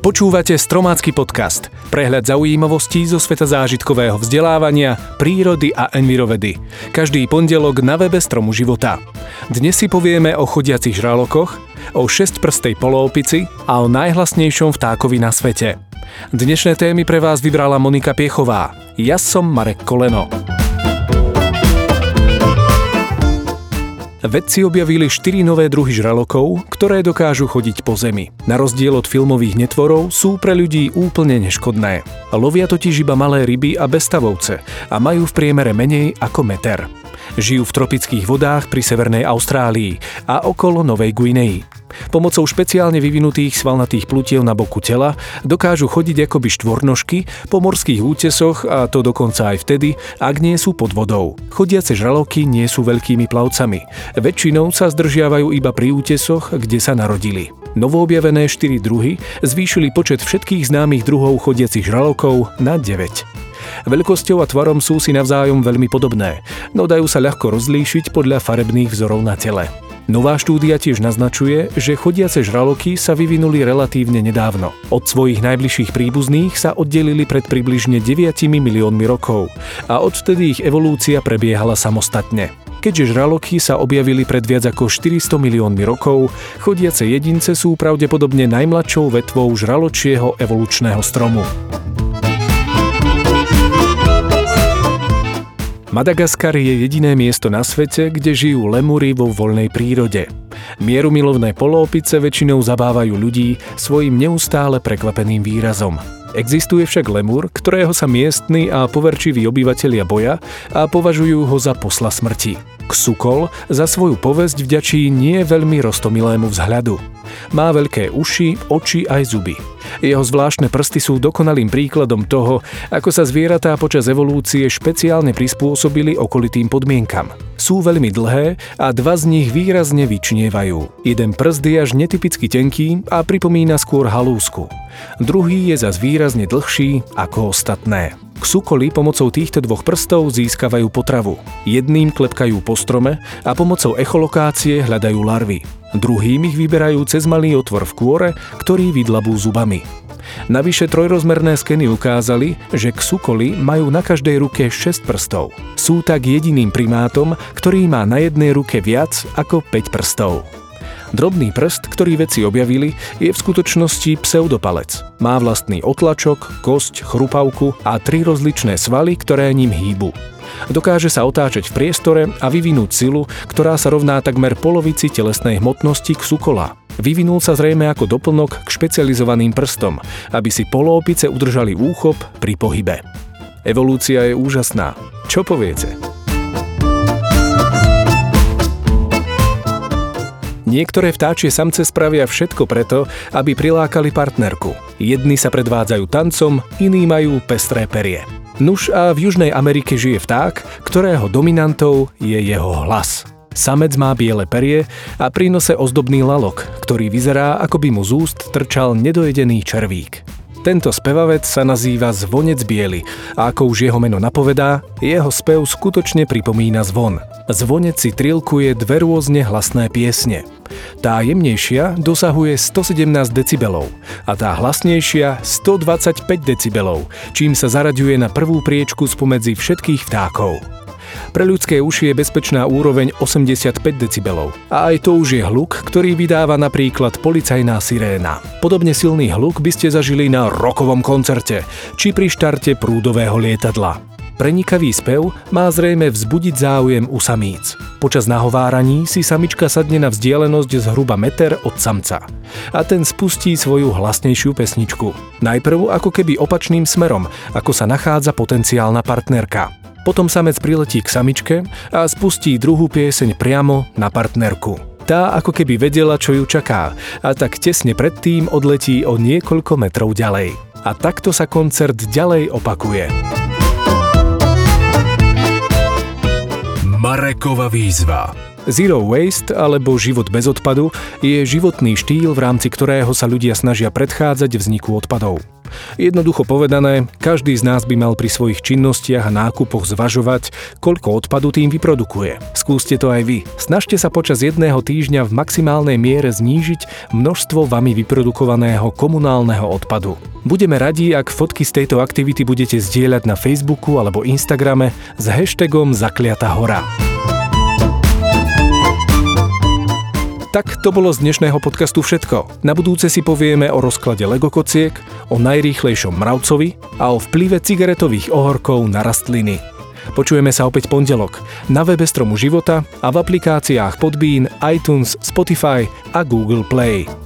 Počúvate Stromácky podcast, prehľad zaujímavostí zo sveta zážitkového vzdelávania, prírody a envirovedy. Každý pondelok na webe Stromu života. Dnes si povieme o chodiacich žralokoch, o šestprstej poloopici a o najhlasnejšom vtákovi na svete. Dnešné témy pre vás vybrala Monika Pjechová. Ja som Marek Koleno. Vedci objavili 4 nové druhy žralokov, ktoré dokážu chodiť po zemi. Na rozdiel od filmových netvorov sú pre ľudí úplne neškodné. Lovia totiž iba malé ryby a bezstavovce a majú v priemere menej ako meter. Žijú v tropických vodách pri Severnej Austrálii a okolo Novej Guinei. Pomocou špeciálne vyvinutých svalnatých plutiev na boku tela dokážu chodiť akoby štvornožky po morských útesoch, a to dokonca aj vtedy, ak nie sú pod vodou. Chodiace žraloky nie sú veľkými plavcami. Väčšinou sa zdržiavajú iba pri útesoch, kde sa narodili. Novoobjavené 4 druhy zvýšili počet všetkých známych druhov chodiacich žralokov na 9. Veľkosťou a tvarom sú si navzájom veľmi podobné, no dajú sa ľahko rozlíšiť podľa farebných vzorov na tele. Nová štúdia tiež naznačuje, že chodiace žraloky sa vyvinuli relatívne nedávno. Od svojich najbližších príbuzných sa oddelili pred približne 9 miliónmi rokov a odtedy ich evolúcia prebiehala samostatne. Keďže žraloky sa objavili pred viac ako 400 miliónmi rokov, chodiace jedince sú pravdepodobne najmladšou vetvou žraločieho evolučného stromu. Madagaskar je jediné miesto na svete, kde žijú lemúry vo voľnej prírode. Mierumilovné poloopice väčšinou zabávajú ľudí svojim neustále prekvapeným výrazom. Existuje však lemúr, ktorého sa miestni a poverčiví obyvatelia boja a považujú ho za posla smrti. Ksúkol za svoju povesť vďačí nie veľmi rostomilému vzhľadu. Má veľké uši, oči aj zuby. Jeho zvláštne prsty sú dokonalým príkladom toho, ako sa zvieratá počas evolúcie špeciálne prispôsobili okolitým podmienkam. Sú veľmi dlhé a 2 z nich výrazne vyčnievajú. Jeden prst je až netypicky tenký a pripomína skôr halúsku. Druhý je zas výrazne dlhší ako ostatné. Ksúkoly pomocou týchto 2 prstov získavajú potravu. Jedným klepkajú po strome a pomocou echolokácie hľadajú larvy. Druhým ich vyberajú cez malý otvor v kôre, ktorý vydlabú zubami. Navyše trojrozmerné skeny ukázali, že ksúkoly majú na každej ruke 6 prstov. Sú tak jediným primátom, ktorý má na jednej ruke viac ako 5 prstov. Drobný prst, ktorý vedci objavili, je v skutočnosti pseudopalec. Má vlastný otlačok, kosť, chrupavku a 3 rozličné svaly, ktoré ním hýbu. Dokáže sa otáčať v priestore a vyvinúť silu, ktorá sa rovná takmer polovici telesnej hmotnosti ksúkola. Vyvinul sa zrejme ako doplnok k špecializovaným prstom, aby si poloopice udržali úchop pri pohybe. Evolúcia je úžasná. Čo poviete? Niektoré vtáčie samce spravia všetko preto, aby prilákali partnerku. Jedni sa predvádzajú tancom, iní majú pestré perie. Nuž a v Južnej Amerike žije vták, ktorého dominantou je jeho hlas. Samec má biele perie a pri nose ozdobný lalok, ktorý vyzerá, ako by mu z úst trčal nedojedený červík. Tento spevavec sa nazýva zvonec biely a ako už jeho meno napovedá, jeho spev skutočne pripomína zvon. Zvonec si trilkuje 2 rôzne hlasné piesne. Tá jemnejšia dosahuje 117 decibelov a tá hlasnejšia 125 decibelov, čím sa zaraďuje na prvú priečku spomedzi všetkých vtákov. Pre ľudské uši je bezpečná úroveň 85 decibelov a aj to už je hluk, ktorý vydáva napríklad policajná siréna. Podobne silný hluk by ste zažili na rockovom koncerte či pri štarte prúdového lietadla. Prenikavý spev má zrejme vzbudiť záujem u samíc. Počas nahováraní si samička sadne na vzdialenosť zhruba meter od samca a ten spustí svoju hlasnejšiu pesničku. Najprv ako keby opačným smerom, ako sa nachádza potenciálna partnerka. Potom samec priletí k samičke a spustí druhú pieseň priamo na partnerku. Tá ako keby vedela, čo ju čaká, a tak tesne predtým odletí o niekoľko metrov ďalej. A takto sa koncert ďalej opakuje. Mareková výzva. Zero waste alebo život bez odpadu je životný štýl, v rámci ktorého sa ľudia snažia predchádzať vzniku odpadov. Jednoducho povedané, každý z nás by mal pri svojich činnostiach a nákupoch zvažovať, koľko odpadu tým vyprodukuje. Skúste to aj vy. Snažte sa počas jedného týždňa v maximálnej miere znížiť množstvo vami vyprodukovaného komunálneho odpadu. Budeme radi, ak fotky z tejto aktivity budete zdieľať na Facebooku alebo Instagrame s hashtagom Zakliatahora. Tak to bolo z dnešného podcastu všetko. Na budúce si povieme o rozklade Lego kociek, o najrýchlejšom mravcovi a o vplyve cigaretových ohorkov na rastliny. Počujeme sa opäť pondelok na webe Stromu života a v aplikáciách Podbean, iTunes, Spotify a Google Play.